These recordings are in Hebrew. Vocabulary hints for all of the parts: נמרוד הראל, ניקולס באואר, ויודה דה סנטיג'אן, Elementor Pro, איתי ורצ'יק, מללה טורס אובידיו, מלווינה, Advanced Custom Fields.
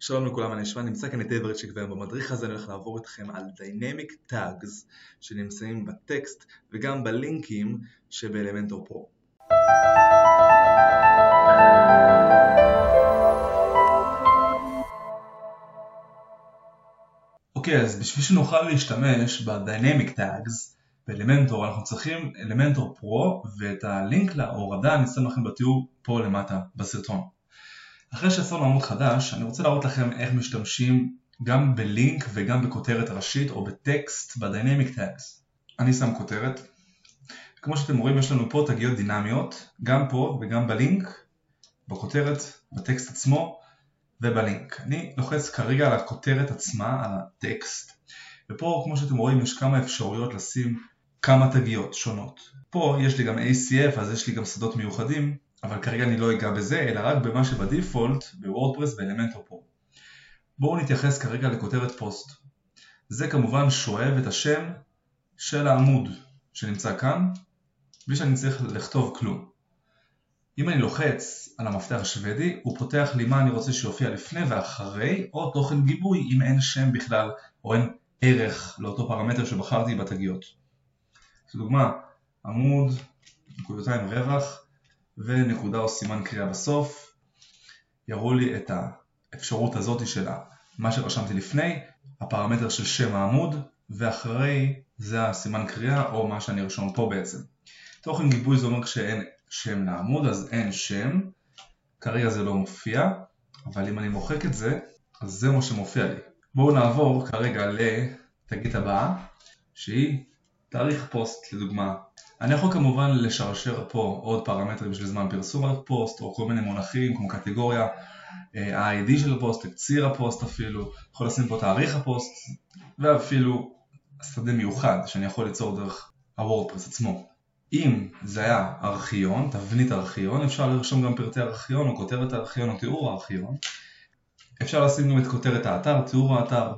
שלום לכולם, אני אשמע, נמצא כאן איתי ורצ'יק, ובמדריך הזה אני הולך לעבור אתכם על Dynamic Tags שנמצאים בטקסט וגם בלינקים שבאלמנטור פרו. אוקיי, אז בשביל שנוכל להשתמש ב-Dynamic Tags באלמנטור, אנחנו צריכים אלמנטור פרו, ואת הלינק להורדה אני אשים לכם בתיאור פה למטה בסרטון. אחרי שעשינו עמוד חדש, אני רוצה להראות לכם איך משתמשים גם בלינק וגם בכותרת ראשית או בטקסט ב-Dynamic Tags. אני שם כותרת. כמו שאתם רואים, יש לנו פה תגיות דינמיות, גם פה וגם בלינק, בכותרת, בטקסט עצמו ובלינק. אני לוחץ כרגע על הכותרת עצמה, על הטקסט, ופה כמו שאתם רואים יש כמה אפשרויות לשים כמה תגיות שונות. פה יש לי גם ACF, אז יש לי גם שדות מיוחדים, אבל כרגע אני לא אגע בזה, אלא רק במה שבדיפולט בוורדפרס באלמנטור פרו. בואו נתייחס כרגע לכותרת פוסט. זה כמובן שואב את השם של העמוד שנמצא כאן, בלי שאני צריך לכתוב כלום. אם אני לוחץ על המפתח השוודי, הוא פותח לי מה אני רוצה שיופיע לפני ואחרי, או תוכן גיבוי אם אין שם בכלל או אין ערך לאותו פרמטר שבחרתי בתגיות. לדוגמה, עמוד, נקודתיים רווח ונקודה או סימן קריאה בסוף. יראו לי את האפשרות הזאת שלה, מה שרשמתי לפני, הפרמטר של שם העמוד, ואחרי זה הסימן קריאה או מה שאני רשום פה בעצם. תוכן גיבוי זה אומר כשאין שם לעמוד, אז אין שם. כרגע זה לא מופיע, אבל אם אני מוחק את זה, אז זה מה שמופיע לי. בואו נעבור כרגע לתגית הבאה, שהיא תאריך פוסט לדוגמה. אני יכול כמובן לשרשר פה עוד פרמטרים של זמן פרסום על פוסט, או כל מיני מונחים כמו קטגוריה, ה-ID של הפוסט, קציר הפוסט אפילו, יכול לשים פה תאריך הפוסט, ואפילו שדה מיוחד שאני יכול ליצור דרך הוורדפרס עצמו. אם זה היה ארכיון, תבנית ארכיון, אפשר לרשום גם פרטי ארכיון, או כותרת הארכיון, או תיאור הארכיון. אפשר לשים גם את כותרת האתר, תיאור האתר,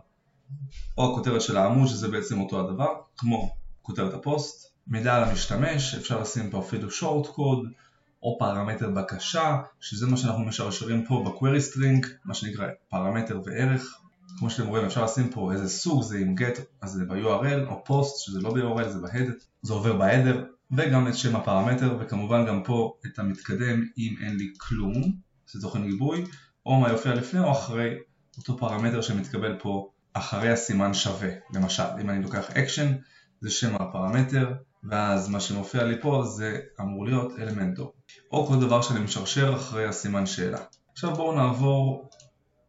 או הכותרת של העמוד, שזה בעצם אותו הדבר, כמו כותרת הפוסט. מידע על המשתמש, אפשר לשים פה אפילו שורט קוד, או פרמטר בקשה, שזה מה שאנחנו משרשרים פה בקווירי סטרינג, מה שנקרא פרמטר וערך. כמו שאתם רואים, אפשר לשים פה איזה סוג, זה עם גט, אז זה ב-URL, או פוסט, שזה לא ב-URL, זה בהדר, זה עובר בהדר, וגם את שם הפרמטר, וכמובן גם פה את המתקדם אם אין לי כלום, זה תוכן גיבוי, או מה יופיע לפני או אחרי אותו פרמטר שמתקבל פה אחרי הסימן שווה. למשל, אם אני לוקח אקשן, זה שם הפרמטר, ואז מה שמופיע לי פה זה אמור להיות אלמנטור, או כל דבר שאני משרשר אחרי הסימן שאלה. עכשיו בואו נעבור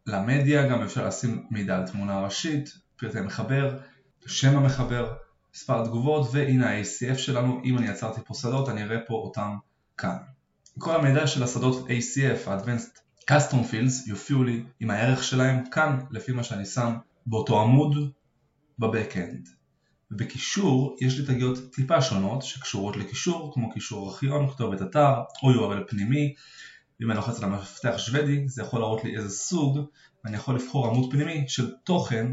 למדיה, גם אפשר לשים מידע על תמונה ראשית, פרטי מחבר, שם המחבר, מספר תגובות, והנה ה-ACF שלנו. אם אני יצרתי פה שדות, אני אראה פה אותם כאן. כל המידע של השדות ACF, Advanced Custom Fields, יופיעו לי עם הערך שלהם כאן, לפי מה שאני שם באותו עמוד בבקאנד. ובקישור יש לי תגיות טיפה שונות שקשורות לקישור, כמו קישור ארכיון, כתובת אתר, או URL פנימי. אם אני לוחץ על המפתח השוודי, זה יכול להראות לי איזה סוג, ואני יכול לבחור עמוד פנימי של תוכן,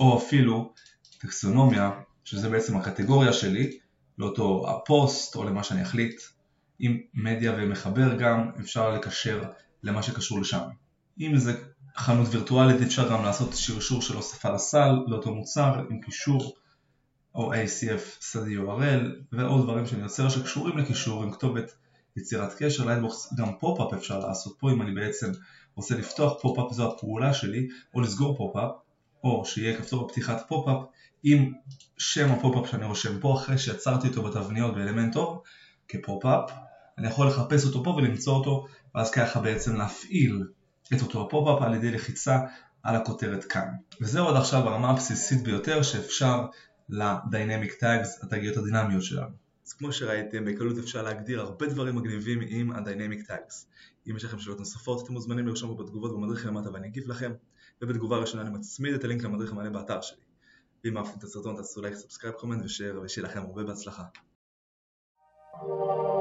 או אפילו טקסונומיה, שזה בעצם הקטגוריה שלי, לאותו הפוסט או למה שאני אחליט. עם מדיה ומחבר גם אפשר לקשר למה שקשור לשם. אם זה חנות וירטואלית, אפשר גם לעשות שרשור של הוספה לסל לאותו מוצר עם קישור או ACF שדה URL, ועוד דברים שאני יוצר שקשורים לקישור עם כתובת יצירת קשר, ליינבוקס, גם פופ-אפ אפשר לעשות פה, אם אני בעצם רוצה לפתוח פופ-אפ, זו הפעולה שלי, או לסגור פופ-אפ, או שיהיה כפתור פתיחת פופ-אפ, עם שם הפופ-אפ שאני רושם פה אחרי שיצרתי אותו בתבניות באלמנטור כפופ-אפ, אני יכול לחפש אותו פה ולמצוא אותו, ואז ככה בעצם להפעיל את אותו הפופ-אפ על ידי לחיצה על הכותרת כאן. וזהו עד עכשיו הרמה הבסיסית ביותר שאפשר לדיינימיק טאגס, התגיות הדינמיות שלנו. אז כמו שראיתם, בקלות אפשר להגדיר הרבה דברים מגניבים עם הדיינימיק טאגס. אם יש לכם שאלות נוספות, אתם מוזמנים לרשום פה בתגובות במדריך למטה ואני אגיב לכם, ובתגובה הראשונה אני מצמיד את הלינק למדריך המלא באתר שלי. ואם אהבתם את הסרטון, תעשו לייק, סאבסקרייב, קומנט ושאר, ושיהיה לכם הרבה בהצלחה.